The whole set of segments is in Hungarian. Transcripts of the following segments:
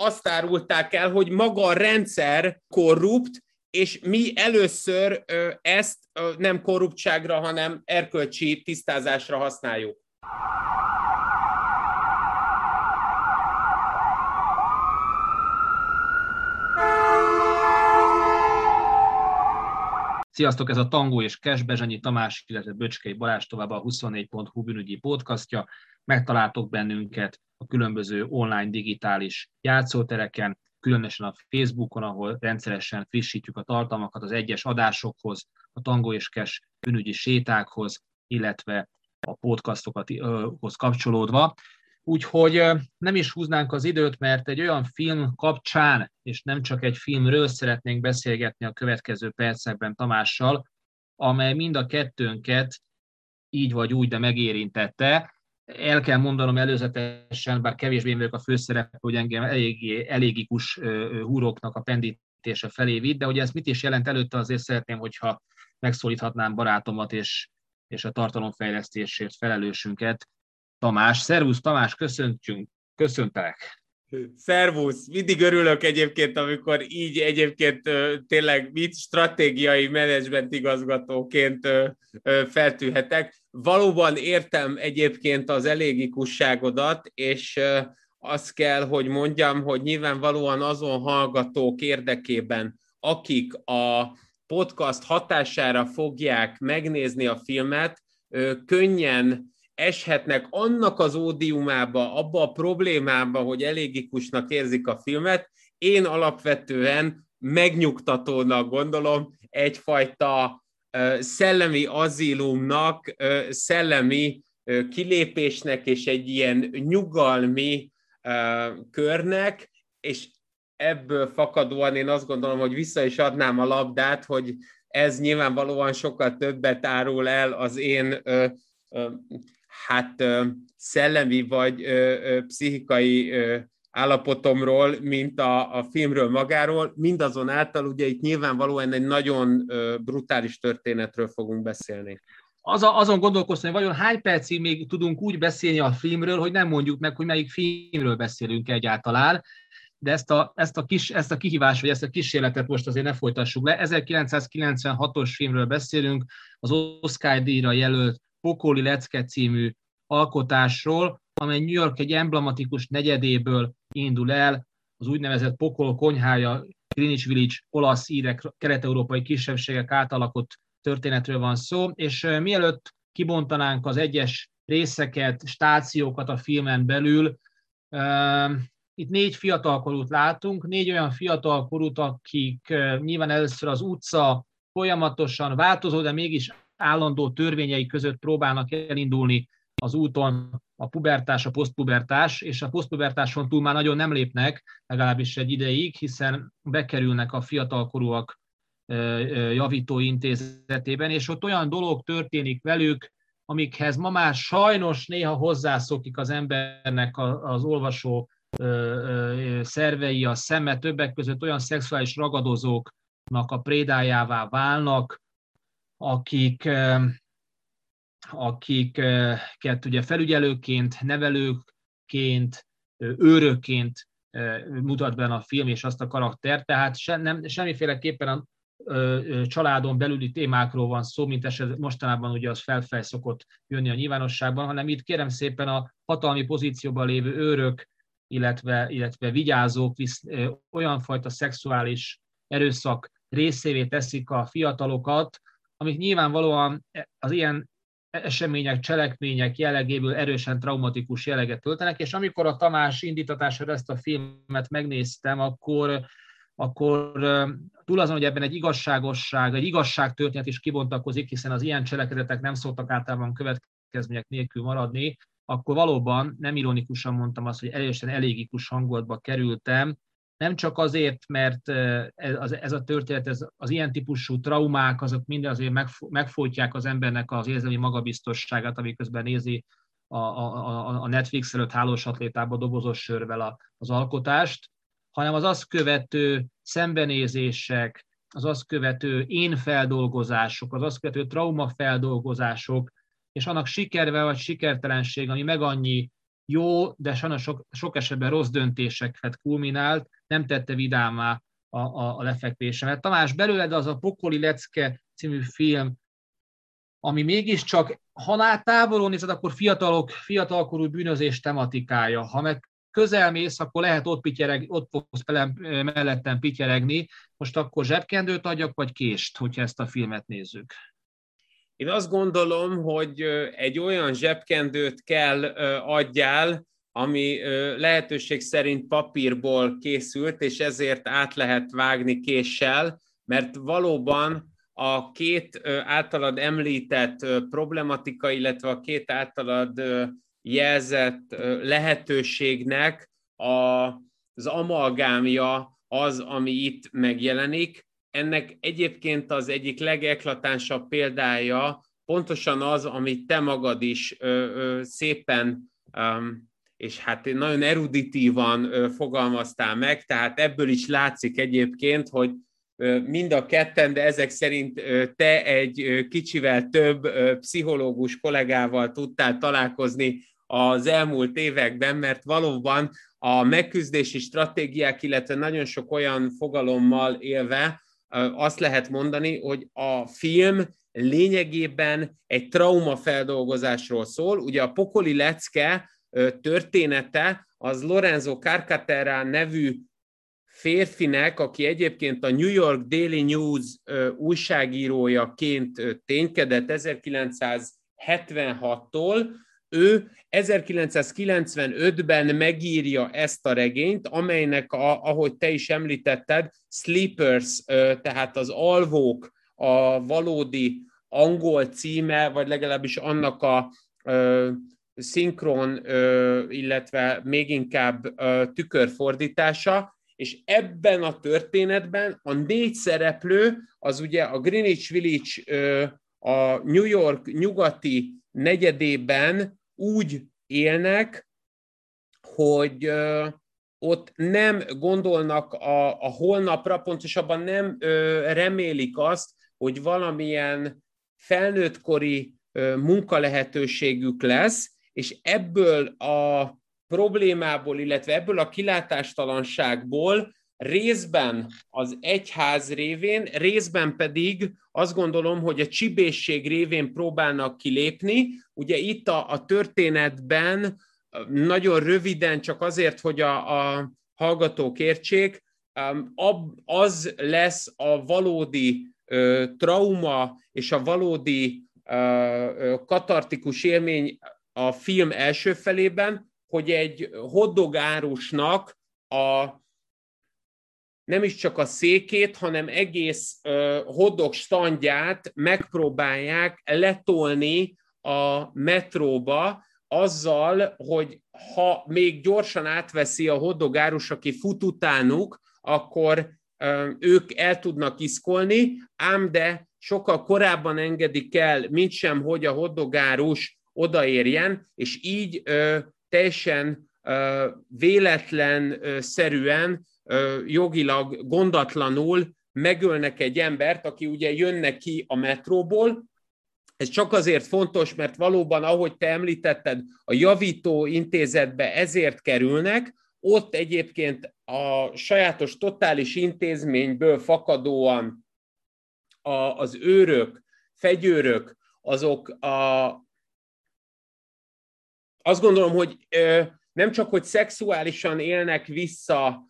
azt árulták el, hogy maga a rendszer korrupt, és mi először ezt nem korruptságra, hanem erkölcsi tisztázásra használjuk. Sziasztok, ez a Tangó és Kes, Bezsenyi Tamás, illetve Böcskei Balázs, tovább a 24.hu bűnügyi podcastja. Megtaláltok bennünket a különböző online digitális játszótereken, különösen a Facebookon, ahol rendszeresen frissítjük a tartalmakat az egyes adásokhoz, a Tangó és Kes bűnügyi sétákhoz, illetve a podcastokhoz kapcsolódva. Úgyhogy nem is húznánk az időt, mert egy olyan film kapcsán, és nem csak egy filmről szeretnénk beszélgetni a következő percekben Tamással, amely mind a kettőnket így vagy úgy, de megérintette. El kell mondanom előzetesen, bár kevésbé én vagyok a főszereplő, hogy engem elégikus húroknak a pendítése felé vitt, de hogy ez mit is jelent előtte, azért szeretném, hogyha megszólíthatnám barátomat és a tartalomfejlesztésért felelősünket, Tamás. Szervusz Tamás, köszöntelek! Szervusz! Mindig örülök egyébként, amikor így egyébként tényleg mit stratégiai menedzsment igazgatóként feltűhetek. Valóban értem egyébként az elégikusságodat, és azt kell, hogy mondjam, hogy nyilvánvalóan azon hallgatók érdekében, akik a podcast hatására fogják megnézni a filmet, könnyen eshetnek annak az ódiumába, abba a problémába, hogy elégikusnak érzik a filmet. Én alapvetően megnyugtatónak gondolom, egyfajta szellemi azilumnak, szellemi kilépésnek és egy ilyen nyugalmi körnek, és ebből fakadóan én azt gondolom, hogy vissza is adnám a labdát, hogy ez nyilvánvalóan sokkal többet árul el az én szellemi vagy pszichikai állapotomról, mint a filmről magáról. Mindazonáltal ugye itt nyilvánvalóan egy nagyon brutális történetről fogunk beszélni. Azon gondolkoztam, hogy vajon hány percig még tudunk úgy beszélni a filmről, hogy nem mondjuk meg, hogy melyik filmről beszélünk egyáltalán, de ezt a kihívást, vagy ezt a kísérletet most azért ne folytassuk le. 1996-os filmről beszélünk, az Oscar-díjra jelölt Pokoli Lecke című alkotásról, amely New York egy emblematikus negyedéből indul el, az úgynevezett pokol konyhája, Greenwich Village, olasz írek, kelet-európai kisebbségek átalakott történetről van szó, és mielőtt kibontanánk az egyes részeket, stációkat a filmen belül, itt 4 fiatalkorút látunk, 4 olyan fiatalkorút, akik nyilván először az utca folyamatosan változó, de mégis állandó törvényei között próbálnak elindulni az úton a pubertás, a posztpubertás, és a posztpubertáson túl már nagyon nem lépnek, legalábbis egy ideig, hiszen bekerülnek a fiatalkorúak javító intézetében, és ott olyan dolog történik velük, amikhez ma már sajnos néha hozzászokik az embernek az olvasó szervei, a szeme, többek között olyan szexuális ragadozóknak a prédájává válnak, akiket ugye felügyelőként, nevelőként, őrökként mutat benne a film és azt a karaktert, tehát semmiféleképpen a családon belüli témákról van szó, mint esetleg mostanában ugye az felfel szokott jönni a nyilvánosságban, hanem itt kérem szépen a hatalmi pozícióban lévő őrök, illetve vigyázók olyanfajta szexuális erőszak részévé teszik a fiatalokat, amik nyilvánvalóan az ilyen események, cselekmények jellegéből erősen traumatikus jelleget töltenek, és amikor a Tamás indítatására ezt a filmet megnéztem, akkor túl azon, hogy ebben egy igazságosság, egy igazságtörténet is kibontakozik, hiszen az ilyen cselekedetek nem szoktak általában következmények nélkül maradni, akkor valóban, nem ironikusan mondtam azt, hogy erősen elégikus hangulatba kerültem, nem csak azért, mert ez a történet, az ilyen típusú traumák, azok minden azért megfojtják az embernek az érzelmi magabiztosságát, amiközben nézi a Netflix előtt hálós atlétába dobozos sörvel az alkotást, hanem az azt követő szembenézések, az azt követő énfeldolgozások, az azt követő traumafeldolgozások, és annak sikerve vagy sikertelenség, ami meg annyi jó, de sajnos sok esetben rossz döntéseket kulminált, nem tette vidámá a lefekvésemet. Tamás, belőled az a Pokoli Lecke című film, ami mégiscsak, ha távolról nézed, akkor fiatalkorú bűnözés tematikája. Ha meg közel mész, akkor lehet ott fogsz mellettem pityeregni. Most akkor zsebkendőt adjak, vagy kést, hogyha ezt a filmet nézzük? Én azt gondolom, hogy egy olyan zsebkendőt kell adjál, ami lehetőség szerint papírból készült, és ezért át lehet vágni késsel, mert valóban a két általad említett problematika, illetve a két általad jelzett lehetőségnek az amalgámja az, ami itt megjelenik. Ennek egyébként az egyik legeklatánsabb példája pontosan az, amit te magad is szépen, és hát nagyon eruditívan fogalmaztál meg, tehát ebből is látszik egyébként, hogy mind a ketten, de ezek szerint te egy kicsivel több pszichológus kollégával tudtál találkozni az elmúlt években, mert valóban a megküzdési stratégiák, illetve nagyon sok olyan fogalommal élve azt lehet mondani, hogy a film lényegében egy traumafeldolgozásról szól. Ugye a Pokoli Lecke története az Lorenzo Carcaterra nevű férfinek, aki egyébként a New York Daily News újságírójaként ténykedett 1976-tól, ő 1995-ben megírja ezt a regényt, amelynek, ahogy te is említetted, Sleepers, tehát az alvók a valódi angol címe, vagy legalábbis annak a szinkron, illetve még inkább tükörfordítása, és ebben a történetben a 4 szereplő, az ugye a Greenwich Village a New York nyugati negyedében úgy élnek, hogy ott nem gondolnak a holnapra, pontosabban nem remélik azt, hogy valamilyen felnőttkori munkalehetőségük lesz, és ebből a problémából, illetve ebből a kilátástalanságból részben az egyház révén, részben pedig azt gondolom, hogy a csibészség révén próbálnak kilépni. Ugye itt a történetben nagyon röviden, csak azért, hogy a hallgatók értsék, az lesz a valódi trauma és a valódi katartikus élmény a film első felében, hogy egy hoddogárusnak nem is csak a székét, hanem egész hoddog standját megpróbálják letolni a metróba azzal, hogy ha még gyorsan átveszi a hoddogárus, aki fut utánuk, akkor ők el tudnak iszkolni, ám de sokkal korábban engedik el, mintsem, hogy a hoddogárus odaérjen, és így teljesen véletlenszerűen, jogilag gondatlanul megölnek egy embert, aki ugye jönne ki a metróból. Ez csak azért fontos, mert valóban, ahogy te említetted, a javító intézetbe ezért kerülnek. Ott egyébként a sajátos totális intézményből fakadóan az őrök, fegyőrök, azok azt gondolom, hogy nem csak, hogy szexuálisan élnek vissza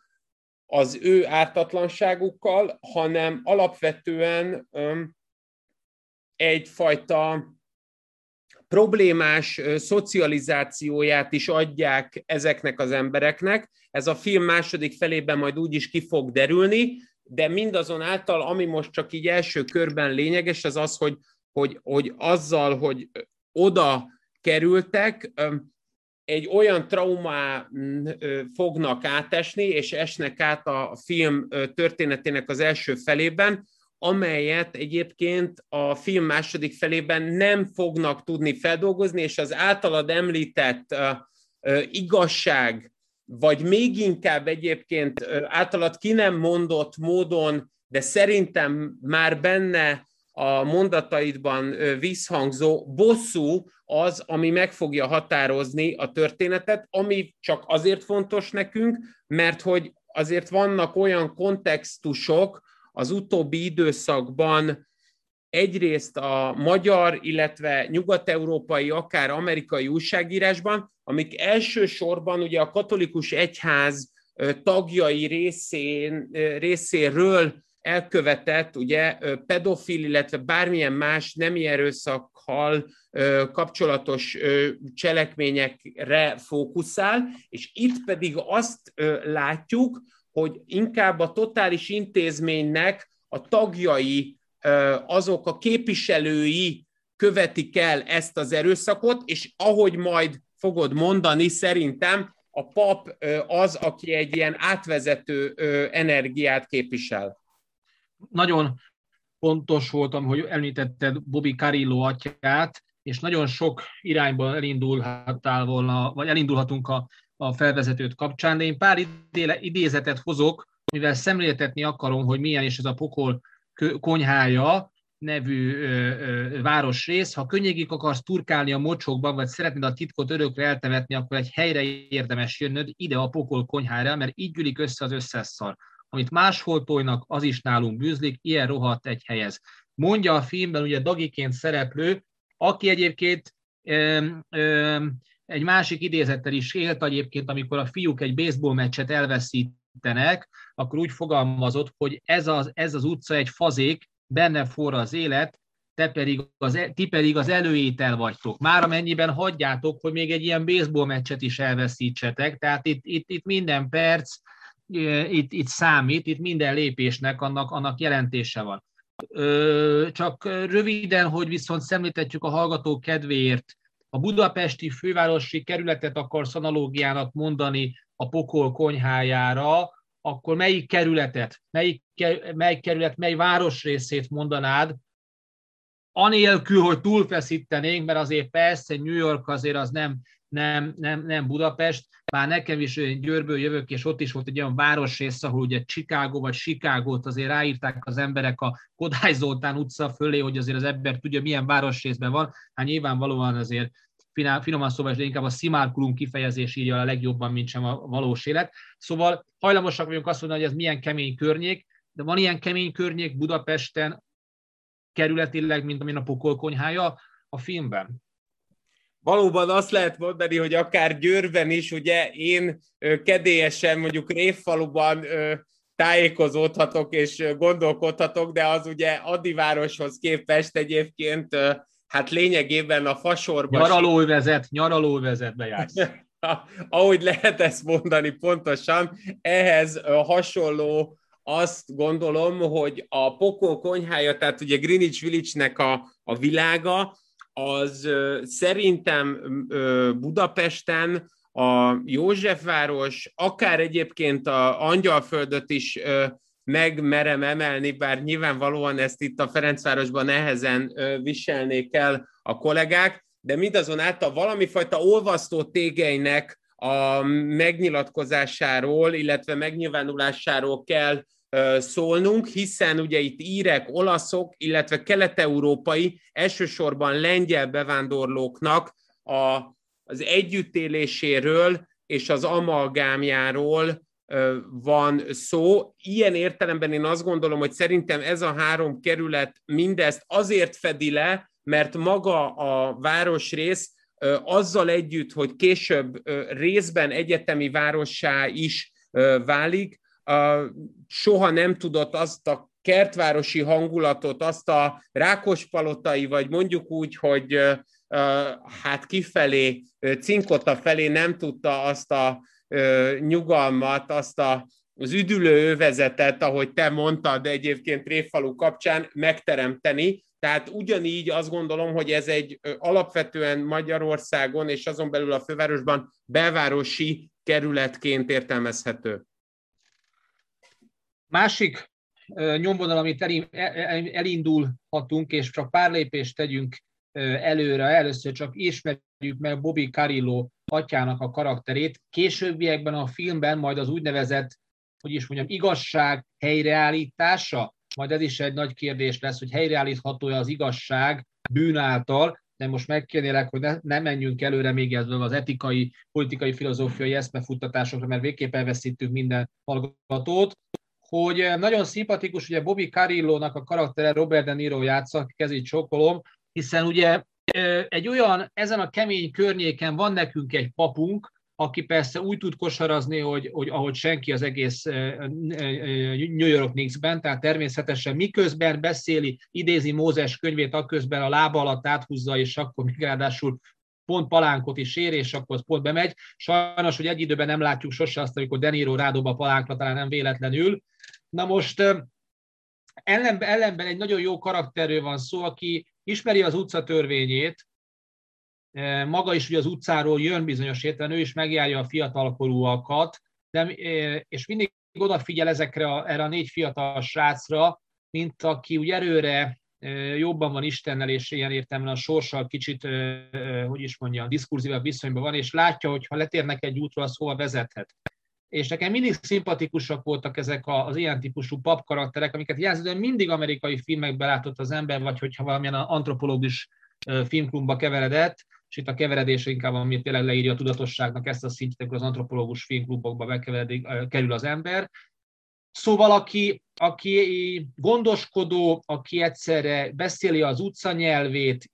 az ő ártatlanságukkal, hanem alapvetően egyfajta problémás szocializációját is adják ezeknek az embereknek. Ez a film második felében majd úgy is ki fog derülni, de mindazonáltal, ami most csak így első körben lényeges, az az, hogy azzal, hogy oda kerültek, egy olyan traumán fognak átesni, és esnek át a film történetének az első felében, amelyet egyébként a film második felében nem fognak tudni feldolgozni, és az általad említett igazság, vagy még inkább egyébként általad ki nem mondott módon, de szerintem már benne a mondataidban visszhangzó bosszú az, ami meg fogja határozni a történetet, ami csak azért fontos nekünk, mert hogy azért vannak olyan kontextusok az utóbbi időszakban, egyrészt a magyar, illetve nyugat-európai, akár amerikai újságírásban, amik elsősorban ugye a katolikus egyház tagjai részéről elkövetett ugye pedofil, illetve bármilyen más nemi erőszakkal kapcsolatos cselekményekre fókuszál, és itt pedig azt látjuk, hogy inkább a totális intézménynek a tagjai, azok a képviselői követik el ezt az erőszakot, és ahogy majd fogod mondani, szerintem a pap az, aki egy ilyen átvezető energiát képvisel. Nagyon pontos voltam, hogy említetted Bobby Carillo atyát, és nagyon sok irányban elindulhattál volna, vagy elindulhatunk a felvezetőt kapcsán, de én pár idézetet hozok, mivel szemléltetni akarom, hogy milyen is ez a Pokol konyhája nevű városrész. Ha könnyegig akarsz turkálni a mocsokban, vagy szeretnéd a titkot örökre eltemetni, akkor egy helyre érdemes jönnöd, ide a Pokol konyhára, mert így gyűlik össze az összes szar. Amit máshol tojnak, az is nálunk bűzlik, ilyen rohadt egy helyez. Mondja a filmben ugye Dagiként szereplő, aki egyébként egy másik idézettel is élt egyébként, amikor a fiúk egy baseball meccset elveszítenek, akkor úgy fogalmazott, hogy ez az utca egy fazék, benne forra az élet, ti pedig az előétel vagytok. Már amennyiben hagyjátok, hogy még egy ilyen baseball meccset is elveszítsetek, tehát itt minden perc, itt számít, itt minden lépésnek annak jelentése van. Csak röviden, hogy viszont szemlítetjük a hallgató kedvéért, a budapesti fővárosi kerületet akarsz analógiának mondani a Pokol konyhájára, akkor melyik kerületet, mely városrészét mondanád, anélkül, hogy túlfeszítenénk, mert azért persze New York azért az nem Budapest, bár nekem is Győrből jövök, és ott is volt egy olyan városrész, ahol ugye Chicagót azért ráírták az emberek a Kodály Zoltán utca fölé, hogy azért az ember tudja, milyen városrészben van, hát nyilvánvalóan azért finoman szóval, de inkább a szimárkulum kifejezés írja a legjobban, mint sem a valós élet. Szóval hajlamosak vagyunk azt mondani, hogy ez milyen kemény környék, de van ilyen kemény környék Budapesten kerületileg, mint amin a Pokol konyhája a filmben. Valóban azt lehet mondani, hogy akár Győrben is, ugye én kedélyesen mondjuk Révfaluban tájékozódhatok és gondolkodhatok, de az ugye Adivároshoz képest egyébként hát lényegében a fasorban... Nyaralóövezetbe jársz. Ahogy lehet ezt mondani pontosan, ehhez hasonló azt gondolom, hogy a Pokol konyhája, tehát ugye Greenwich Village-nek a világa, az szerintem Budapesten a Józsefváros, akár egyébként a Angyalföldöt is megmerem emelni, bár nyilvánvalóan ezt itt a Ferencvárosban nehezen viselnék el a kollégák, de mindazonáltal valami fajta olvasztó tégelynek a megnyilatkozásáról, illetve megnyilvánulásáról kell szólnunk, hiszen ugye itt írek, olaszok, illetve kelet-európai, elsősorban lengyel bevándorlóknak az együttéléséről és az amalgámjáról van szó. Ilyen értelemben én azt gondolom, hogy szerintem ez a három kerület mindezt azért fedi le, mert maga a városrész azzal együtt, hogy később részben egyetemi várossá is válik, soha nem tudott azt a kertvárosi hangulatot, azt a rákospalotai, vagy mondjuk úgy, hogy hát kifelé, Cinkota felé nem tudta azt a nyugalmat, azt az üdülő övezetet, ahogy te mondtad egyébként Révfalu kapcsán, megteremteni. Tehát ugyanígy azt gondolom, hogy ez egy alapvetően Magyarországon és azon belül a fővárosban belvárosi kerületként értelmezhető. Másik nyomvonal, amit elindulhatunk, és csak pár lépést tegyünk előre, először csak ismerjük meg Bobby Carillo atyának a karakterét. Későbbiekben a filmben majd az úgynevezett, hogy is mondjam, igazság helyreállítása, majd ez is egy nagy kérdés lesz, hogy helyreállítható-e az igazság bűn által, de most megkérnélek, hogy ne menjünk előre még ezzel az etikai, politikai, filozófiai eszmefuttatásokra, mert végképp elveszítünk minden hallgatót, hogy nagyon szimpatikus, ugye Bobby Carillónak a karaktere Robert De Niro játsza, kezét csókolom, hiszen ugye egy olyan, ezen a kemény környéken van nekünk egy papunk, aki persze úgy tud kosarazni, hogy ahogy senki az egész New York Knicks-ben, tehát természetesen miközben beszéli, idézi Mózes könyvét, akközben a lába alatt áthúzza, és akkor még ráadásul pont palánkot is ér, és akkor pont bemegy. Sajnos, hogy egy időben nem látjuk sose azt, amikor De Niro rádob a palánkra, talán nem véletlenül. Na most ellenben egy nagyon jó karakterről van szó, aki ismeri az utca törvényét, maga is ugye az utcáról jön bizonyos értelemben, ő is megjárja a fiatalkorúakat, és mindig odafigyel erre a négy fiatal srácra, mint aki úgy erőre jobban van Istennel, és ilyen értelemben a sorssal kicsit, hogy is mondjam, diskurzívabb viszonyban van, és látja, hogy ha letérnek egy útra, az hova vezethet. És nekem mindig szimpatikusak voltak ezek az ilyen típusú pap karakterek, amiket jelzően mindig amerikai filmekben látott az ember, vagy hogyha valamilyen antropológus filmklubba keveredett, és itt a keveredés inkább, ami tényleg leírja a tudatosságnak ezt a szintjét, akkor az antropológus filmklubokba kerül az ember. Szóval aki gondoskodó, aki egyszerre beszéli az utca nyelvét,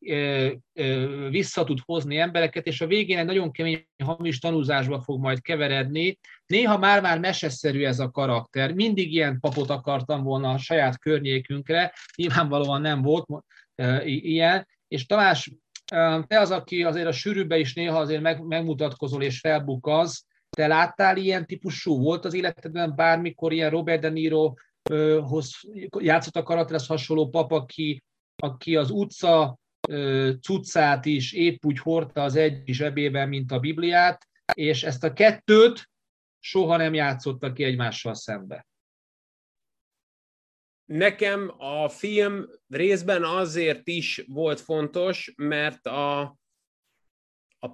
vissza tud hozni embereket, és a végén egy nagyon kemény hamis tanúzásba fog majd keveredni. Néha már-már meseszerű ez a karakter. Mindig ilyen papot akartam volna a saját környékünkre, nyilvánvalóan nem volt ilyen, és Tamás, te az, aki azért a sűrűbe is néha azért megmutatkozol és felbukkansz, te láttál ilyen típusú? Volt az életedben bármikor ilyen Robert De Nirohoz játszott a karakterhez hasonló pap, aki az utca cuccát is épp úgy hordta az egy zsebében, mint a Bibliát, és ezt a kettőt soha nem játszotta ki egymással szembe. Nekem a film részben azért is volt fontos, mert a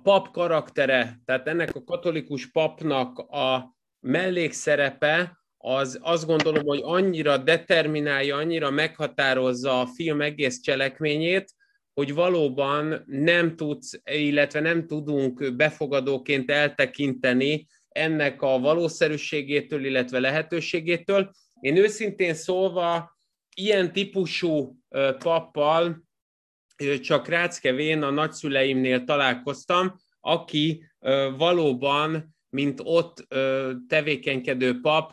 pap karaktere, tehát ennek a katolikus papnak a mellékszerepe, az azt gondolom, hogy annyira determinálja, annyira meghatározza a film egész cselekményét, hogy valóban nem tudsz, illetve nem tudunk befogadóként eltekinteni ennek a valószerűségétől, illetve lehetőségétől. Én őszintén szólva ilyen típusú pappal csak Ráckevén a nagyszüleimnél találkoztam, aki valóban, mint ott tevékenykedő pap,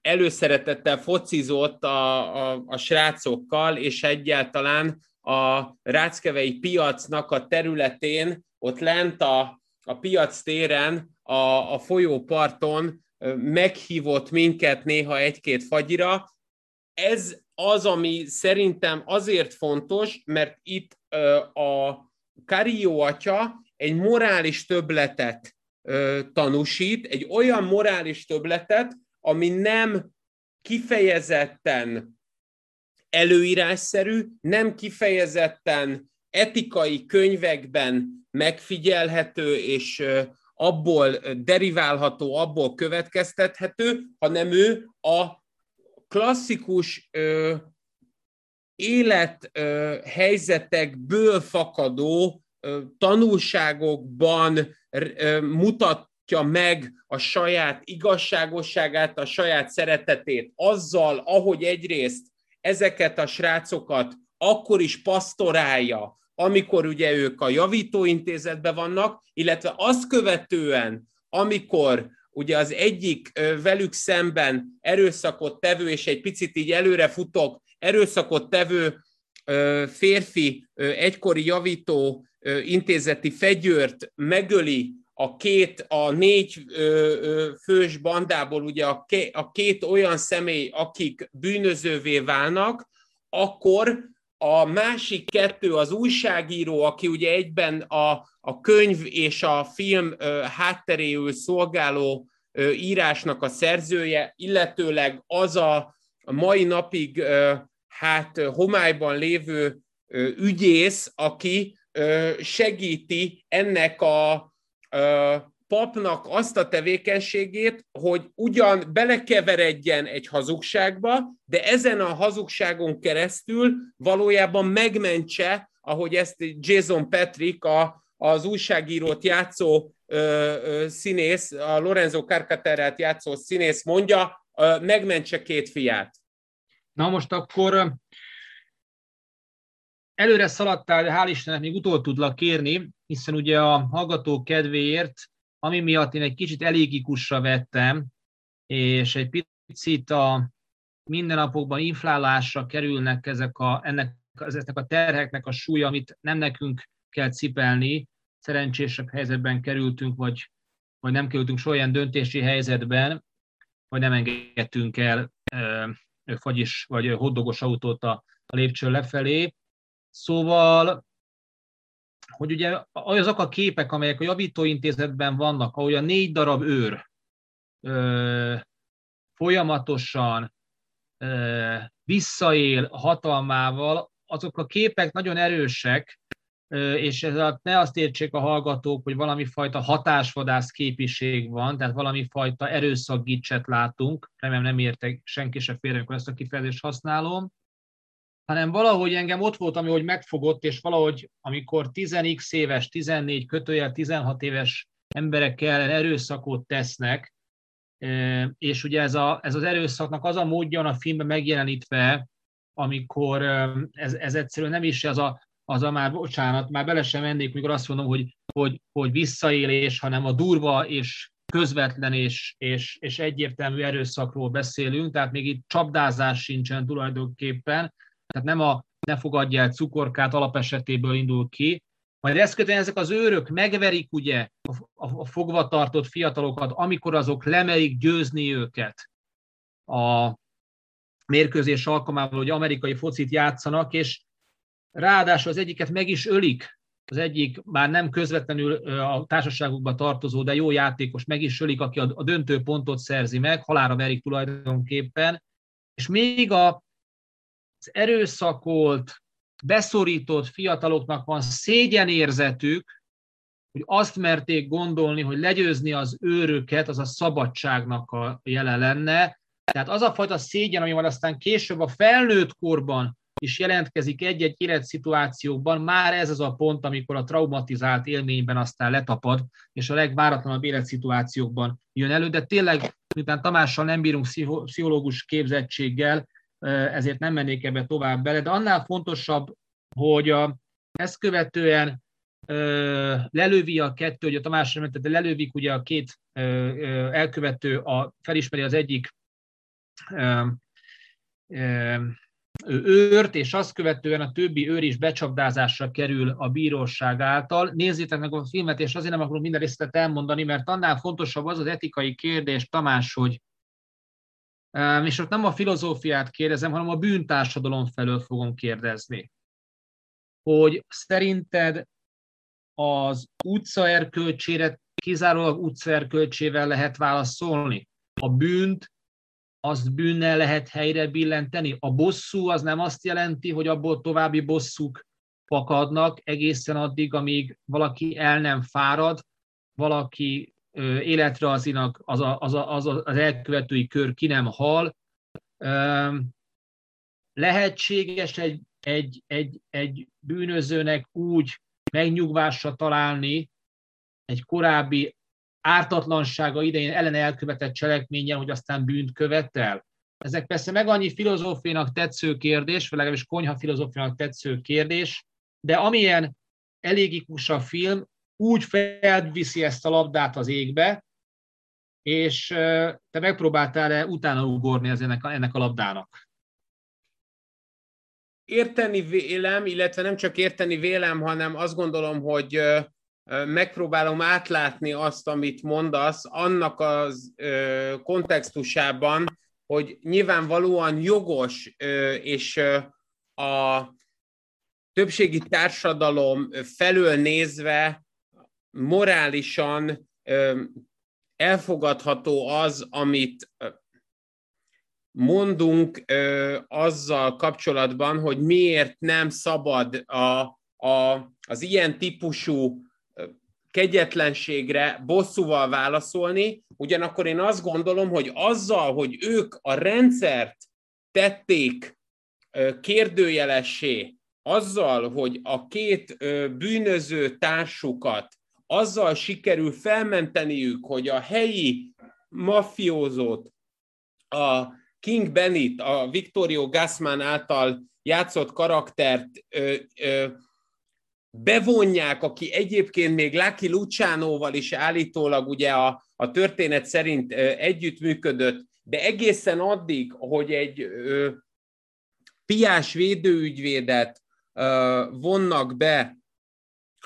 előszeretettel focizott a srácokkal, és egyáltalán a ráckevei piacnak a területén, ott lent a piac téren, a folyóparton meghívott minket néha egy-két fagyira. Ez az, ami szerintem azért fontos, mert itt a Carilló atya egy morális többletet tanúsít, egy olyan morális többletet, ami nem kifejezetten előírásszerű, nem kifejezetten etikai könyvekben megfigyelhető és abból deriválható, abból következtethető, hanem ő a klasszikus élethelyzetekből fakadó tanulságokban mutatja meg a saját igazságosságát, a saját szeretetét. Azzal, ahogy egyrészt ezeket a srácokat akkor is pasztorálja, amikor ugye ők a javítóintézetben vannak, illetve azt követően, amikor ugye az egyik velük szemben erőszakot tevő, és egy picit így előre futok, erőszakot tevő férfi, egykori javító intézeti fegyőrt megöli a négy fős bandából, ugye a két olyan személy, akik bűnözővé válnak, akkor a másik kettő, az újságíró, aki ugye egyben a könyv és a film hátteréül szolgáló írásnak a szerzője, illetőleg az a mai napig homályban lévő ügyész, aki segíti ennek papnak azt a tevékenységét, hogy ugyan belekeveredjen egy hazugságba, de ezen a hazugságon keresztül valójában megmentse, ahogy ezt Jason Patrick, az újságírót játszó színész, a Lorenzo Carcaterrát játszó színész mondja, megmentse két fiát. Na most akkor előre szaladtál, de hál' Istennek még utol tudlak kérni, hiszen ugye a hallgató kedvéért, ami miatt én egy kicsit elégikusra vettem, és egy picit a mindennapokban inflálásra kerülnek ezeknek a terheknek a súlya, amit nem nekünk kell cipelni, szerencsésebb helyzetben kerültünk, vagy nem kerültünk soha ilyen döntési helyzetben, vagy nem engedtünk el fagyis vagy hotdogos autót a lépcső lefelé. Szóval, hogy ugye azok a képek, amelyek a javítóintézetben vannak, ahogy a 4 darab őr folyamatosan visszaél hatalmával, azok a képek nagyon erősek, és ezzel ne azt értsék a hallgatók, hogy valami fajta hatásvadász képiség van, tehát valami fajta erőszakgicset látunk, remélem nem értek senki se félre, amikor ezt a kifejezést használom, hanem valahogy engem ott volt, ami hogy megfogott, és valahogy amikor 10x éves, 14-16 éves emberek ellen erőszakot tesznek, és ugye ez az erőszaknak az a módja a filmben megjelenítve, amikor ez egyszerűen nem is az a már, bocsánat, már bele sem mennék, mikor azt mondom, hogy visszaélés, hanem a durva és közvetlen és egyértelmű erőszakról beszélünk, tehát még itt csapdázás sincsen tulajdonképpen, tehát nem fogadja el cukorkát alapesetéből indul ki. Majd ezt követően ezek az őrök megverik ugye a fogvatartott fiatalokat, amikor azok lemerik győzni őket a mérkőzés alkalmával, hogy amerikai focit játszanak, és ráadásul az egyiket meg is ölik, az egyik már nem közvetlenül a társaságukba tartozó, de jó játékos meg is ölik, aki a döntő pontot szerzi meg, halálra verik tulajdonképpen, és még az erőszakolt, beszorított fiataloknak van szégyenérzetük, hogy azt merték gondolni, hogy legyőzni az őröket, az a szabadságnak a jele lenne. Tehát az a fajta szégyen, ami van aztán később a felnőtt korban is jelentkezik egy-egy életszituációban, már ez az a pont, amikor a traumatizált élményben aztán letapad, és a legváratlanabb életszituációkban jön elő, de tényleg, miután Tamással nem bírunk pszichológus képzettséggel, ezért nem mennék ebbe tovább bele, de annál fontosabb, hogy ezt követően lelövi a kettő, ugye Tamás sem említette, lelövik ugye a két elkövető, felismeri az egyik őrt, és azt követően a többi őr is becsapdázásra kerül a bíróság által. Nézzétek meg a filmet, és azért nem akarok minden részletet elmondani, mert annál fontosabb az az etikai kérdés, Tamás, hogy és ott nem a filozófiát kérdezem, hanem a bűntársadalom felől fogom kérdezni. Hogy szerinted az utcaerkölcsére kizárólag utcaerkölcsével lehet válaszolni? A bűnt azt bűnnel lehet helyre billenteni? A bosszú az nem azt jelenti, hogy abból további bosszúk fakadnak egészen addig, amíg valaki el nem fárad, valaki életre az elkövetői kör ki nem hal. Lehetséges egy bűnözőnek úgy megnyugvásra találni egy korábbi ártatlansága idején ellene elkövetett cselekményen, hogy aztán bűnt követel? Ezek persze meg annyi filozófiának tetsző kérdés, vagy legalábbis konyha filozófiának tetsző kérdés, de amilyen elégikus a film, úgy felviszi ezt a labdát az égbe, és te megpróbáltál-e utána ugorni ennek a labdának? Érteni vélem, illetve nem csak érteni vélem, hanem azt gondolom, hogy megpróbálom átlátni azt, amit mondasz, annak az kontextusában, hogy nyilvánvalóan jogos és a többségi társadalom felől nézve morálisan elfogadható az, amit mondunk azzal kapcsolatban, hogy miért nem szabad az ilyen típusú kegyetlenségre bosszúval válaszolni, ugyanakkor én azt gondolom, hogy azzal, hogy ők a rendszert tették kérdőjelessé, azzal, hogy a két bűnöző társukat azzal sikerül felmenteniük, hogy a helyi mafiózót, a King Bennett, a Victoria Gassman által játszott karaktert bevonják, aki egyébként még Lucky Lucianoval is állítólag ugye a történet szerint együttműködött, de egészen addig, hogy egy piás védőügyvédet vonnak be,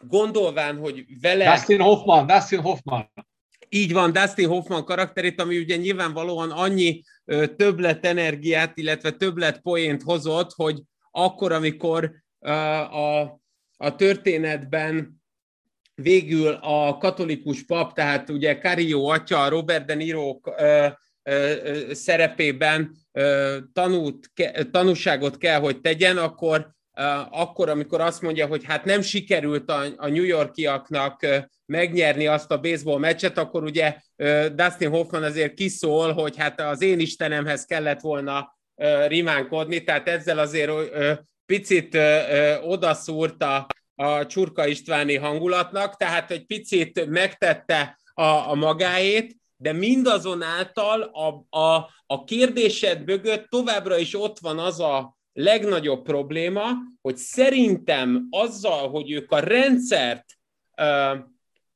gondolván, hogy vele... Dustin Hoffman. Így van, Dustin Hoffman karakterét, ami ugye nyilvánvalóan annyi többlet energiát, illetve többlet poént hozott, hogy akkor, amikor a történetben végül a katolikus pap, tehát ugye Cario atya, Robert De Niro szerepében tanúságot kell, hogy tegyen, akkor, amikor azt mondja, hogy hát nem sikerült a New Yorkiaknak megnyerni azt a baseball meccset, akkor ugye Dustin Hoffman azért kiszól, hogy hát az én Istenemhez kellett volna rimánkodni, tehát ezzel azért picit odaszúrt a Csurka Istváni hangulatnak, tehát egy picit megtette a magáét, de mindazonáltal a kérdésed mögött továbbra is ott van az a legnagyobb probléma, hogy szerintem azzal, hogy ők a rendszert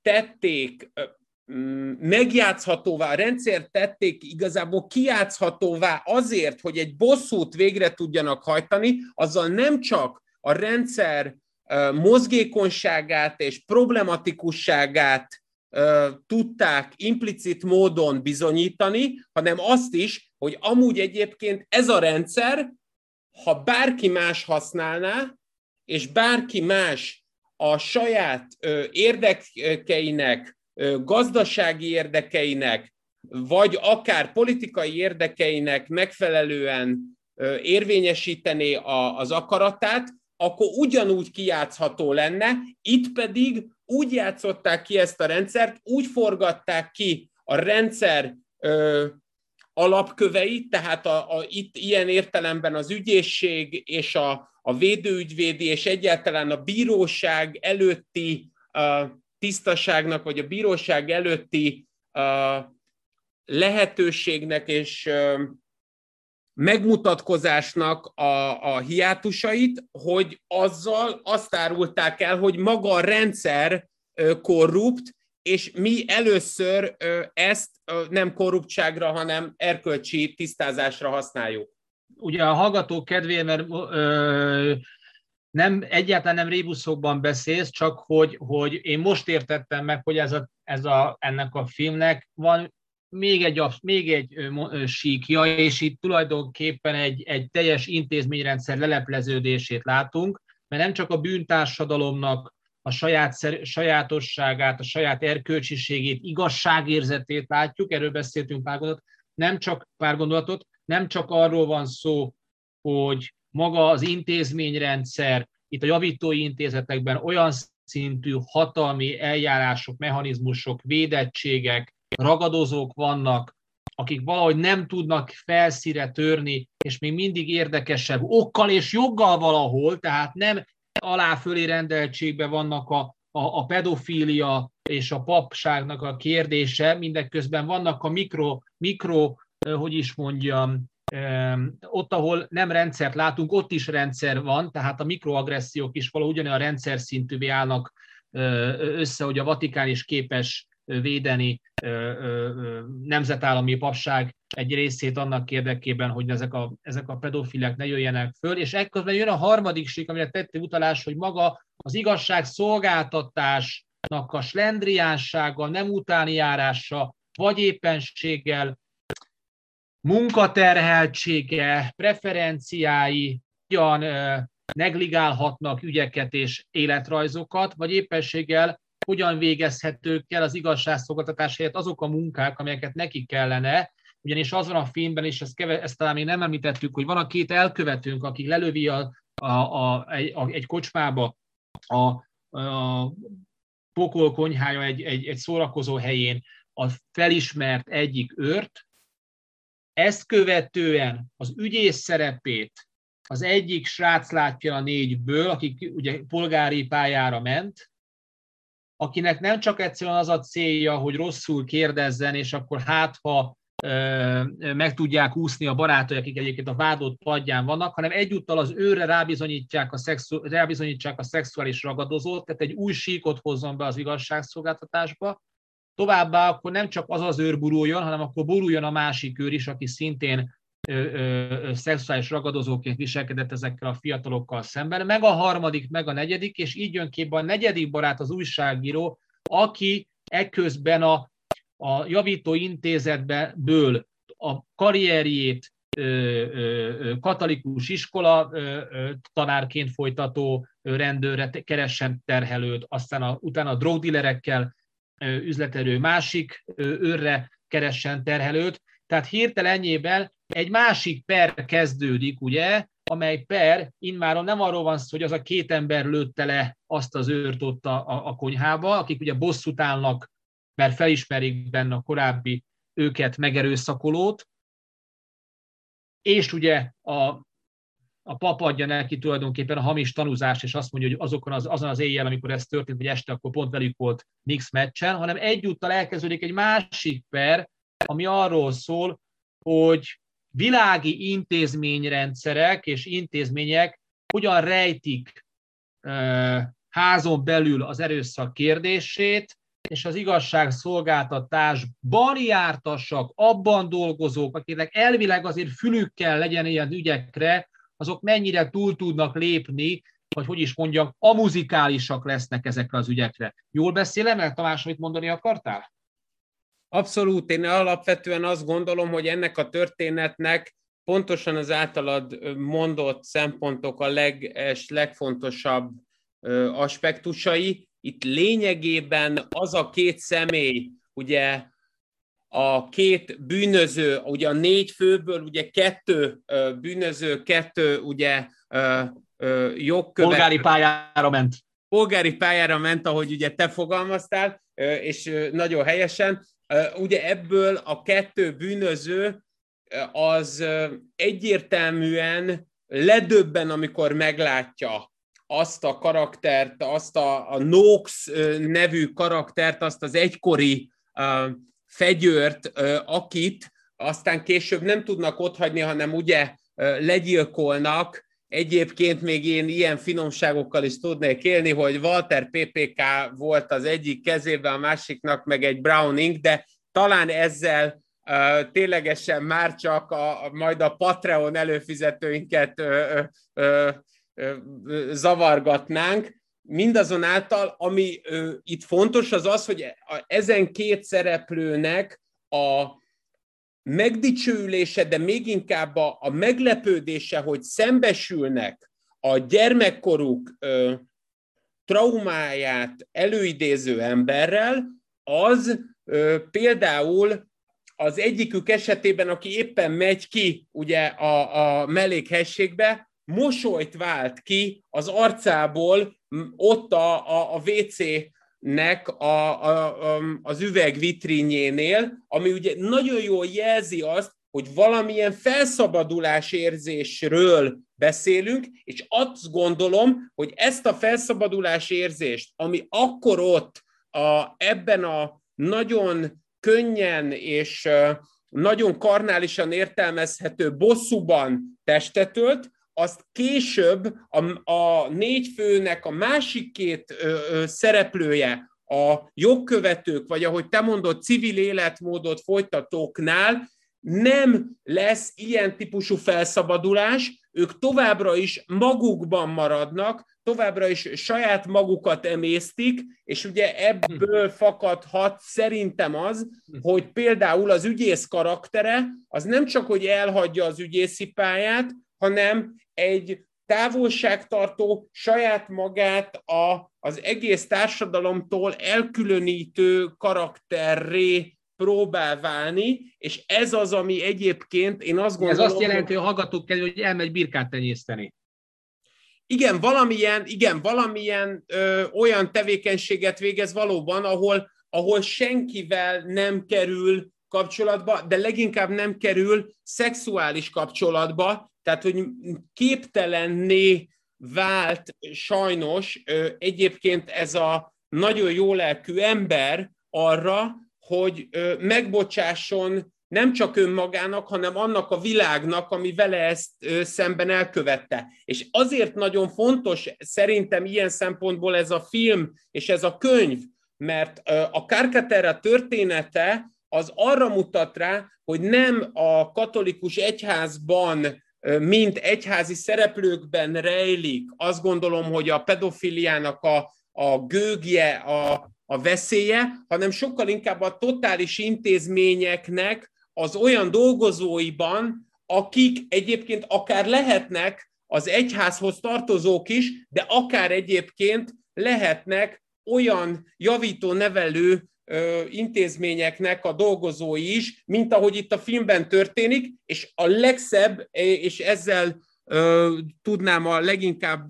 tették megjátszhatóvá, a rendszert tették igazából kijátszhatóvá azért, hogy egy bosszút végre tudjanak hajtani, azzal nem csak a rendszer mozgékonyságát és problematikusságát tudták implicit módon bizonyítani, hanem azt is, hogy amúgy egyébként ez a rendszer, ha bárki más használná, és bárki más a saját érdekeinek, gazdasági érdekeinek, vagy akár politikai érdekeinek megfelelően érvényesítené az akaratát, akkor ugyanúgy kijátszható lenne, itt pedig úgy játszották ki ezt a rendszert, úgy forgatták ki a rendszer alapköveit, tehát itt ilyen értelemben az ügyészség és a védőügyvédi és egyáltalán a bíróság előtti tisztaságnak, vagy a bíróság előtti lehetőségnek és megmutatkozásnak a hiátusait, hogy azzal azt árulták el, hogy maga a rendszer korrupt, és mi először ezt nem korruptságra, hanem erkölcsi tisztázásra használjuk. Ugye a hallgatók kedvéért, mert egyáltalán nem rébuszokban beszélsz, csak hogy én most értettem meg, hogy ennek a filmnek van még egy síkja, és itt tulajdonképpen egy teljes intézményrendszer lelepleződését látunk, mert nem csak a bűntársadalomnak a sajátosságát, a saját erkölcsiségét, igazságérzetét látjuk, erről beszéltünk pár gondolatot, nem csak arról van szó, hogy maga az intézményrendszer, itt a javítói intézetekben olyan szintű hatalmi eljárások, mechanizmusok, védettségek, ragadozók vannak, akik valahogy nem tudnak felszíre törni, és még mindig érdekesebb okkal és joggal valahol, tehát nem alá-fölé rendeltségben vannak a pedofília és a papságnak a kérdése, mindeközben vannak a ott, ahol nem rendszert látunk, ott is rendszer van, tehát a mikroagressziók is valahol ugyanolyan rendszer szintűvé állnak össze, hogy a Vatikán is képes védeni nemzetállami papság egy részét annak érdekében, hogy ezek a pedofilek ne jöjjenek föl, és ekközben jön a harmadik sík, amire tettél utalás, hogy maga az igazságszolgáltatásnak a slendriánsággal, nem utáni járása, vagy éppenséggel munkaterheltsége, preferenciái ugyan negligálhatnak ügyeket és életrajzokat, vagy éppenséggel hogyan végezhetők el az igazságszolgáltatás helyett azok a munkák, amelyeket neki kellene, ugyanis az van a filmben, és ezt talán még nem említettük, hogy van a két elkövetőnk, akik lelövi egy kocsmába a pokol konyhája egy szórakozó helyén a felismert egyik őrt, ezt követően az ügyész szerepét az egyik srác látja a négyből, akik ugye polgári pályára ment, akinek nem csak egyszerűen az a célja, hogy rosszul kérdezzen, és akkor hát, ha meg tudják úszni a barátai, akik egyébként a vádlott padján vannak, hanem egyúttal az őre rábizonyítják a szexuális ragadozót, tehát egy új síkot hozzon be az igazságszolgáltatásba. Továbbá akkor nem csak az az őr boruljon, hanem akkor boruljon a másik őr is, aki szintén szexuális ragadozóként viselkedett ezekkel a fiatalokkal szemben, meg a harmadik, meg a negyedik, és így jön képbe a negyedik barát, az újságíró, aki eközben a javító intézetből a karrierjét katolikus iskola tanárként folytató rendőrre keresen terhelőd, aztán utána a drogdílerekkel üzletelő másik őrre keresen terhelőd. Tehát hirtelenjében egy másik per kezdődik, ugye, amely per, immár nem arról van szó, hogy az a két ember lőtte le azt az őrt ott a konyhába, akik ugye bosszút állnak, mert felismerik benne a korábbi őket megerőszakolót, és ugye a pap adja neki tulajdonképpen a hamis tanúzást, és azt mondja, hogy azon az éjjel, amikor ez történt, vagy este, akkor pont velük volt mix meccsen, hanem egyúttal elkezdődik egy másik per, ami arról szól, hogy világi intézményrendszerek és intézmények hogyan rejtik házon belül az erőszak kérdését, és az igazságszolgáltatásban jártassak, abban dolgozók, akiknek elvileg azért fülükkel legyen ilyen ügyekre, azok mennyire túl tudnak lépni, vagy hogy is mondjam, amuzikálisak lesznek ezekre az ügyekre. Jól beszélem el, Tamás, amit mondani akartál? Abszolút, én alapvetően azt gondolom, hogy ennek a történetnek pontosan az általad mondott szempontok a legfontosabb aspektusai. Itt lényegében az a két személy, ugye a két bűnöző, ugye a négy főből ugye kettő bűnöző, kettő ugye jogkövető. Polgári pályára ment, ahogy ugye te fogalmaztál, és nagyon helyesen. Ugye ebből a kettő bűnöző az egyértelműen ledöbben, amikor meglátja azt a karaktert, azt a Knox nevű karaktert, azt az egykori fegyőrt, akit aztán később nem tudnak otthagyni, hanem ugye legyilkolnak. Egyébként még én ilyen finomságokkal is tudnék élni, hogy Walter PPK volt az egyik kezében, a másiknak meg egy Browning, de talán ezzel ténylegesen már csak majd a Patreon előfizetőinket zavargatnánk. Mindazonáltal, ami itt fontos, az az, hogy ezen két szereplőnek a megdicsőülése, de még inkább a meglepődése, hogy szembesülnek a gyermekkoruk traumáját előidéző emberrel, az például az egyikük esetében, aki éppen megy ki ugye a mellékhegységbe, mosolyt vált ki az arcából ott a WC-nek az üvegvitrínjénél, ami ugye nagyon jól jelzi azt, hogy valamilyen felszabadulás érzésről beszélünk, és azt gondolom, hogy ezt a felszabadulás érzést, ami akkor ott ebben a nagyon könnyen és nagyon karnálisan értelmezhető bosszúban testet ölt, azt később a négy főnek a másik két szereplője, a jogkövetők, vagy ahogy te mondod, civil életmódot folytatóknál nem lesz ilyen típusú felszabadulás, ők továbbra is magukban maradnak, továbbra is saját magukat emésztik, és ugye ebből fakadhat szerintem az, hogy például az ügyész karaktere, az nem csak, hogy elhagyja az ügyészi pályát, hanem egy távolságtartó, saját magát az egész társadalomtól elkülönítő karakterré próbál válni, és ez az, ami egyébként én azt gondolom... Ez azt jelenti, hogy hallgatók kell, hogy elmegy birkát tenyészteni. Igen, valamilyen olyan tevékenységet végez valóban, ahol senkivel nem kerül kapcsolatba, de leginkább nem kerül szexuális kapcsolatba, tehát hogy képtelenné vált sajnos egyébként ez a nagyon jólelkű ember arra, hogy megbocsásson nem csak önmagának, hanem annak a világnak, ami vele ezt szemben elkövette. És azért nagyon fontos szerintem ilyen szempontból ez a film és ez a könyv, mert a Carcaterra története az arra mutat rá, hogy nem a katolikus egyházban, mint egyházi szereplőkben rejlik. Azt gondolom, hogy a pedofiliának a gőgje, a veszélye, hanem sokkal inkább a totális intézményeknek az olyan dolgozóiban, akik egyébként akár lehetnek az egyházhoz tartozók is, de akár egyébként lehetnek olyan javító-nevelő intézményeknek a dolgozói is, mint ahogy itt a filmben történik, és a legszebb, és ezzel tudnám a leginkább,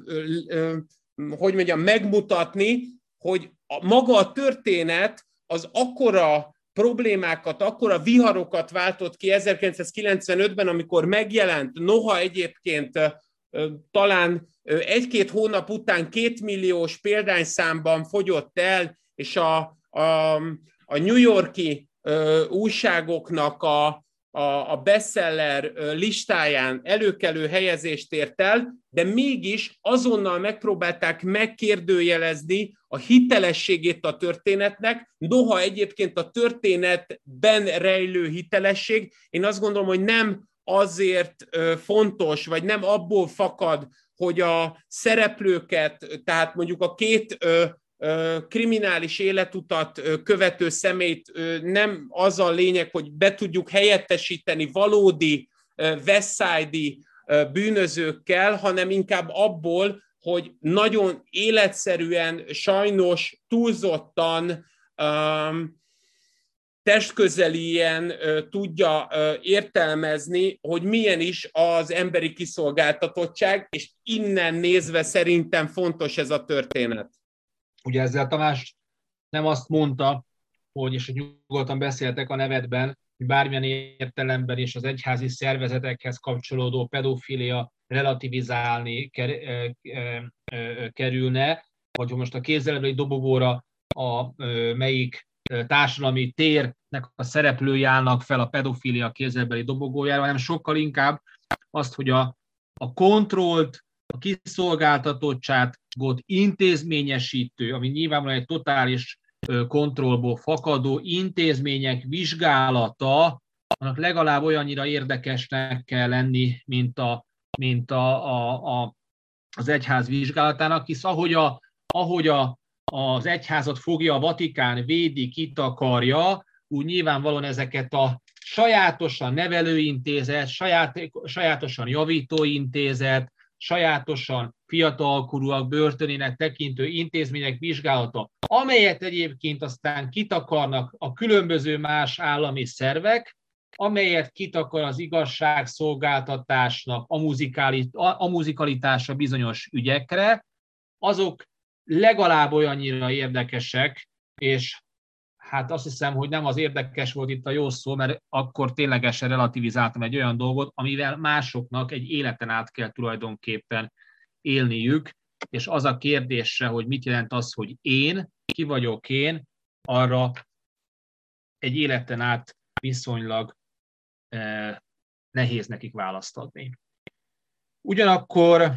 megmutatni, hogy maga a történet az akkora problémákat, akkora viharokat váltott ki 1995-ben, amikor megjelent, noha egyébként talán egy-két hónap után 2 milliós példányszámban fogyott el, és a New York-i újságoknak a bestseller listáján előkelő helyezést ért el, de mégis azonnal megpróbálták megkérdőjelezni a hitelességét a történetnek, noha egyébként a történetben rejlő hitelesség, én azt gondolom, hogy nem azért fontos, vagy nem abból fakad, hogy a szereplőket, tehát mondjuk a 2 kriminális életutat követő személyt nem az a lényeg, hogy be tudjuk helyettesíteni valódi Westside-i bűnözőkkel, hanem inkább abból, hogy nagyon életszerűen, sajnos túlzottan testközelien tudja értelmezni, hogy milyen is az emberi kiszolgáltatottság, és innen nézve szerintem fontos ez a történet. Ugye ezzel Tamás nem azt mondta, hogy, és nyugodtan beszéltek a nevedben, hogy bármilyen értelemben is az egyházi szervezetekhez kapcsolódó pedofilia relativizálni kerülne, vagy most a kézzelebeli dobogóra melyik társadalmi térnek a szereplői állnak fel a pedofilia kézzelebeli dobogójára, hanem sokkal inkább azt, hogy a kontrollt, a kiszolgáltatottságot intézményesítő, ami nyilvánvalóan egy totális kontrollból fakadó intézmények vizsgálata, annak legalább olyannyira érdekesnek kell lenni, mint az egyház vizsgálatának, hisz ahogy az egyházat fogja a Vatikán, védi, kitakarja, úgy nyilvánvalóan ezeket a sajátosan nevelőintézet, sajátosan javítóintézet, sajátosan fiatalkorúak börtönének tekintő intézmények vizsgálata, amelyet egyébként aztán kitakarnak a különböző más állami szervek, amelyet kitakar az igazságszolgáltatásnak a muzikalitása bizonyos ügyekre, azok legalább olyannyira érdekesek, és hát azt hiszem, hogy nem az érdekes volt itt a jó szó, mert akkor ténylegesen relativizáltam egy olyan dolgot, amivel másoknak egy életen át kell tulajdonképpen élniük, és az a kérdésre, hogy mit jelent az, hogy én, ki vagyok én, arra egy életen át viszonylag nehéz nekik választ adni. Ugyanakkor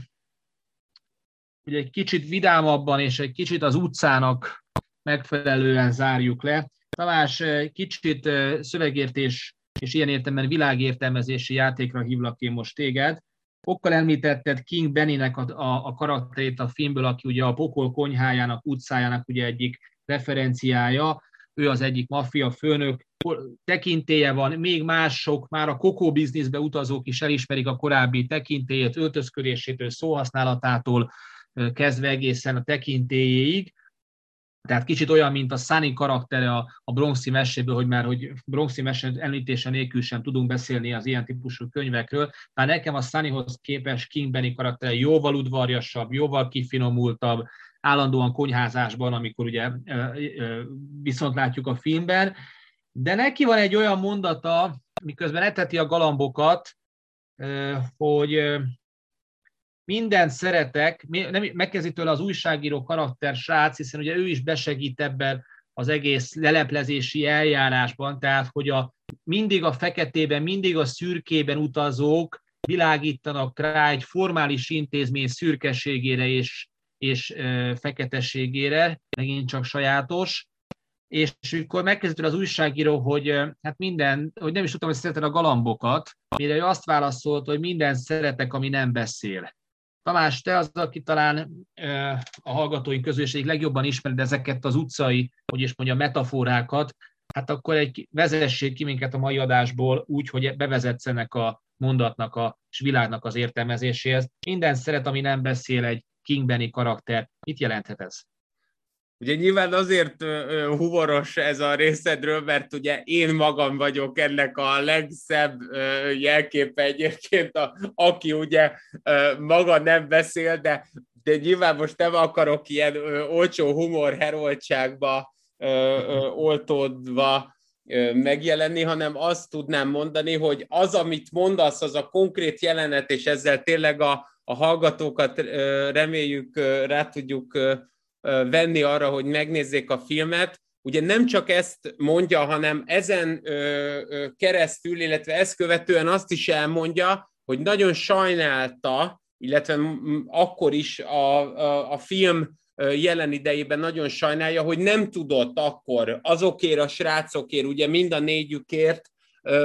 ugye egy kicsit vidámabban és egy kicsit az utcának megfelelően zárjuk le. Tamás, kicsit szövegértés és ilyen értelemben világértelmezési játékra hívlak én most téged. Okkal említetted King Benny-nek a karakterét a filmből, aki ugye a Pokol konyhájának, utcájának ugye egyik referenciája. Ő az egyik maffia főnök, tekintélye van, még mások, már a kokó bizniszbe utazók is elismerik a korábbi tekintélyét, öltözködésétől, szóhasználatától kezdve egészen a tekintélyéig. Tehát kicsit olyan, mint a Sunny karaktere a Bronxi meséből, hogy már hogy Bronxi mese említése nélkül sem tudunk beszélni az ilyen típusú könyvekről. Tehát nekem a Sunnyhoz képest King Benny karaktere jóval udvarjasabb, jóval kifinomultabb, állandóan konyházásban, amikor ugye viszont látjuk a filmben. De neki van egy olyan mondata, miközben eteti a galambokat, hogy mindent szeretek, megkezdi tőle az újságíró karakter srác, hiszen ugye ő is besegít ebben az egész leleplezési eljárásban, tehát hogy mindig a feketében, mindig a szürkében utazók világítanak rá egy formális intézmény szürkeségére és feketességére, megint csak sajátos, és akkor megkezdett az újságíró, hogy hát minden, hogy nem is tudtam, hogy szereted a galambokat, mire ő azt válaszolt, hogy mindent szeretek, ami nem beszél. Tamás, te az, aki talán a hallgatóink közül is legjobban ismered ezeket az utcai, hogy is mondja, metaforákat, hát akkor vezessék ki minket a mai adásból úgy, hogy bevezetsz ennek a mondatnak és világnak az értelmezéséhez. Minden szeret, ami nem beszél, egy King Benny karakter. Mit jelenthet ez? Ugye nyilván azért humoros ez a részedről, mert ugye én magam vagyok ennek a legszebb jelképe egyébként, aki ugye maga nem beszél, de nyilván most nem akarok ilyen olcsó humorheroltságba oltódva megjelenni, hanem azt tudnám mondani, hogy az, amit mondasz, az a konkrét jelenet, és ezzel tényleg a hallgatókat reméljük rá tudjuk venni arra, hogy megnézzék a filmet. Ugye nem csak ezt mondja, hanem ezen keresztül, illetve ezt követően azt is elmondja, hogy nagyon sajnálta, illetve akkor is a film jelen idejében nagyon sajnálja, hogy nem tudott akkor azokért a srácokért, ugye mind a négyükért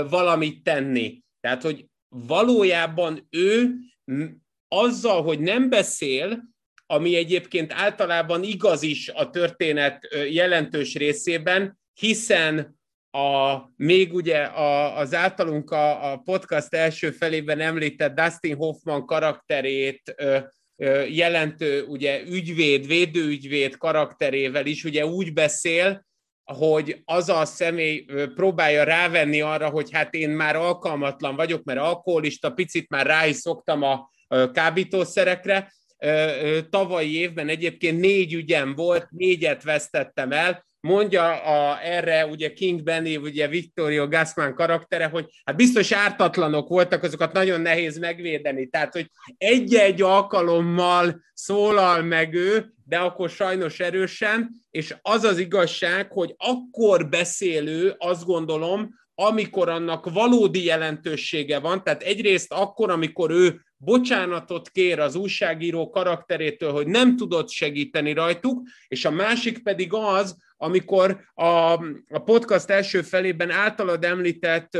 valamit tenni. Tehát, hogy valójában ő azzal, hogy nem beszél, ami egyébként általában igaz is a történet jelentős részében, hiszen még ugye az általunk a podcast első felében említett Dustin Hoffman karakterét jelentő ugye ügyvéd, védőügyvéd karakterével is ugye úgy beszél, hogy az a személy próbálja rávenni arra, hogy hát én már alkalmatlan vagyok, mert alkoholista, picit már rá is szoktam a kábítószerekre. Tavalyi évben egyébként 4 ügyem volt, 4-et vesztettem el. Mondja erre ugye King Benny, ugye Victoria Gassman karaktere, hogy hát biztos ártatlanok voltak, azokat nagyon nehéz megvédeni. Tehát, hogy egy-egy alkalommal szólal meg ő, de akkor sajnos erősen, és az az igazság, hogy akkor beszélő, azt gondolom, amikor annak valódi jelentősége van, tehát egyrészt akkor, amikor ő bocsánatot kér az újságíró karakterétől, hogy nem tudott segíteni rajtuk, és a másik pedig az, amikor a podcast első felében általad említett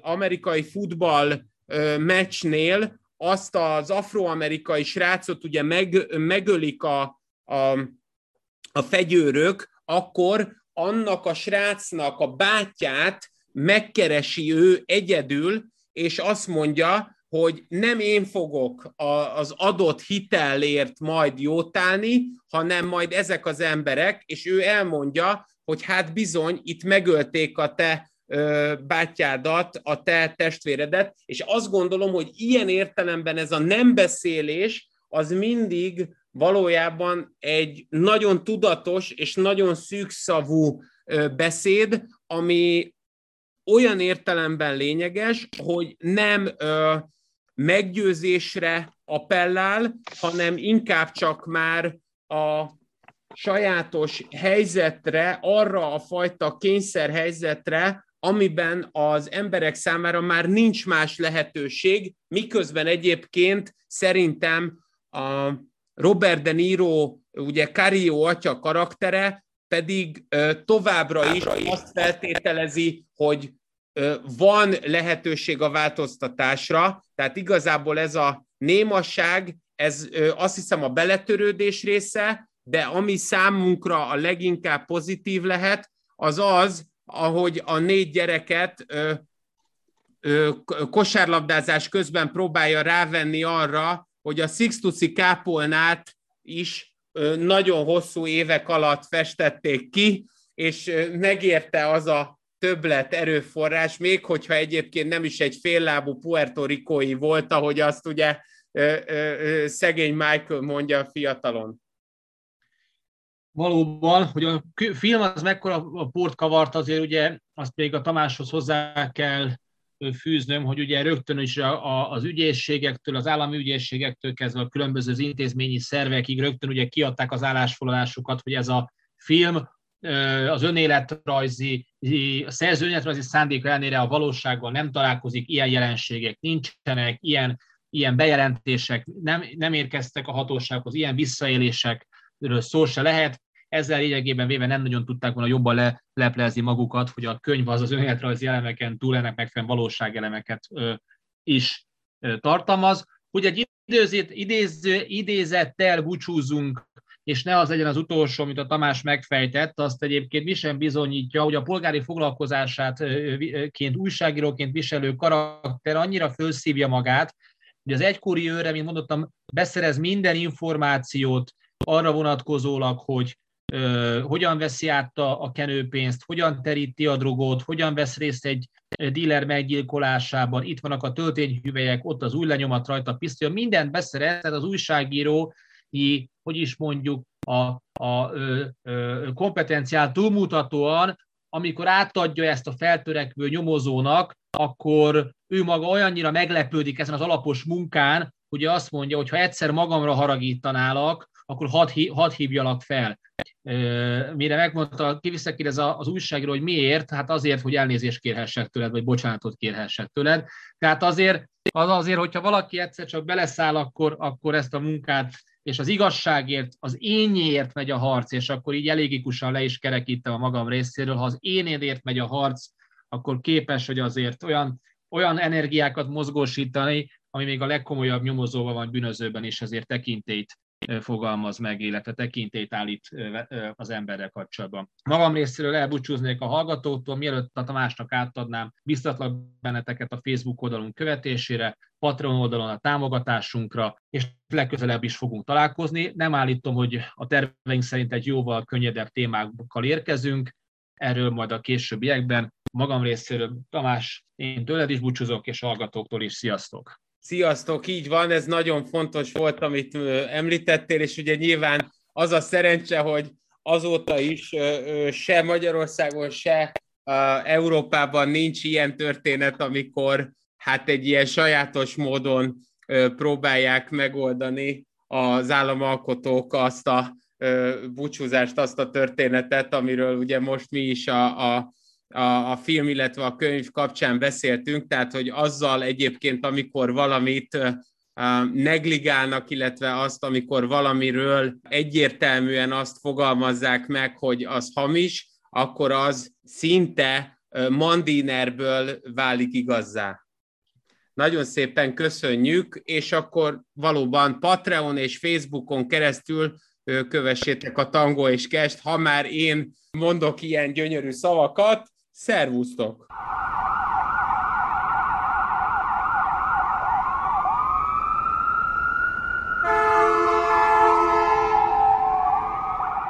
amerikai futball meccsnél azt az afroamerikai srácot ugye megölik a fegyőrök, akkor annak a srácnak a bátyját megkeresi ő egyedül, és azt mondja, hogy nem én fogok az adott hitelért majd jótálni, hanem majd ezek az emberek, és ő elmondja, hogy hát bizony, itt megölték a te bátyádat, a te testvéredet, és azt gondolom, hogy ilyen értelemben ez a nem beszélés, az mindig valójában egy nagyon tudatos és nagyon szűkszavú beszéd, ami olyan értelemben lényeges, hogy nem meggyőzésre appellál, hanem inkább csak már a sajátos helyzetre, arra a fajta kényszerhelyzetre, amiben az emberek számára már nincs más lehetőség, miközben egyébként szerintem a Robert De Niro, ugye Cario atya karaktere, pedig továbbra is azt feltételezi, hogy van lehetőség a változtatásra, tehát igazából ez a némasság, ez azt hiszem a beletörődés része, de ami számunkra a leginkább pozitív lehet, az az, ahogy a 4 gyereket kosárlabdázás közben próbálja rávenni arra, hogy a Sixtusi kápolnát is nagyon hosszú évek alatt festették ki, és megérte az a többlet erőforrás, még hogyha egyébként nem is egy féllábú puertorikói volt, ahogy azt ugye szegény Michael mondja a fiatalon. Valóban, hogy a film az mekkora a port kavart, azért ugye azt még a Tamáshoz hozzá kell fűznöm, hogy ugye rögtön is az ügyészségektől, az állami ügyészségektől kezdve a különböző az intézményi szervekig rögtön ugye kiadták az állásfoglalásukat, hogy ez a film az önéletrajzi, a szerző önéletrajzi szándéka ellenére a valósággal nem találkozik, ilyen jelenségek nincsenek, ilyen bejelentések nem érkeztek a hatósághoz, ilyen visszaélésekről szó se lehet. Ezzel lényegében véve nem nagyon tudták volna jobban leplezni magukat, hogy a könyv az önéletrajzi elemeken túl ennek megfelelően valóságelemeket is tartalmaz. Hogy egy idézettel búcsúzunk, és ne az legyen az utolsó, amit a Tamás megfejtett, azt egyébként mi sem bizonyítja, hogy a polgári foglalkozásátként újságíróként viselő karakter annyira fölszívja magát, hogy az egykori őre, mint mondottam, beszerez minden információt arra vonatkozólag, hogy hogyan veszi át a kenőpénzt, hogyan teríti a drogot, hogyan vesz részt egy díler meggyilkolásában, itt vannak a töltényhüvelyek, ott az új lenyomat rajta a pisztoly, mindent beszerez, tehát az újságíró, hogy is mondjuk, a kompetenciát túlmutatóan, amikor átadja ezt a feltörekvő nyomozónak, akkor ő maga olyannyira meglepődik ezen az alapos munkán, hogy azt mondja, hogy ha egyszer magamra haragítanálak, akkor hadd hívjalak fel. Mire megmondta, visszakérdez az újságíró, hogy miért? Hát azért, hogy elnézést kérhessek tőled, vagy bocsánatot kérhessek tőled. Tehát azért, hogyha valaki egyszer csak beleszáll, akkor ezt a munkát, és az igazságért, az énjéért megy a harc, és akkor így elégikusan le is kerekítem a magam részéről, ha az énéért megy a harc, akkor képes, hogy azért olyan energiákat mozgósítani, ami még a legkomolyabb nyomozóban van, bűnözőben, és azért tekintélyt fogalmaz meg, illetve tekintélyt állít az emberrel kapcsolatban. Magam részéről elbúcsúznék a hallgatóktól, mielőtt a Tamásnak átadnám, biztatlak benneteket a Facebook oldalunk követésére, Patreon oldalon a támogatásunkra, és legközelebb is fogunk találkozni. Nem állítom, hogy a terveink szerint egy jóval könnyedebb témákkal érkezünk, erről majd a későbbiekben. Magam részéről, Tamás, én tőled is búcsúzok, és hallgatóktól is sziasztok! Sziasztok, így van, ez nagyon fontos volt, amit említettél, és ugye nyilván az a szerencse, hogy azóta is se Magyarországon, se Európában nincs ilyen történet, amikor hát egy ilyen sajátos módon próbálják megoldani az államalkotók azt a búcsúzást, azt a történetet, amiről ugye most mi is a film, illetve a könyv kapcsán beszéltünk, tehát hogy azzal egyébként, amikor valamit negligálnak, illetve azt, amikor valamiről egyértelműen azt fogalmazzák meg, hogy az hamis, akkor az szinte mandinerből válik igazzá. Nagyon szépen köszönjük, és akkor valóban Patreon és Facebookon keresztül kövessétek a Tangó és Kest, ha már én mondok ilyen gyönyörű szavakat. Szervusztok!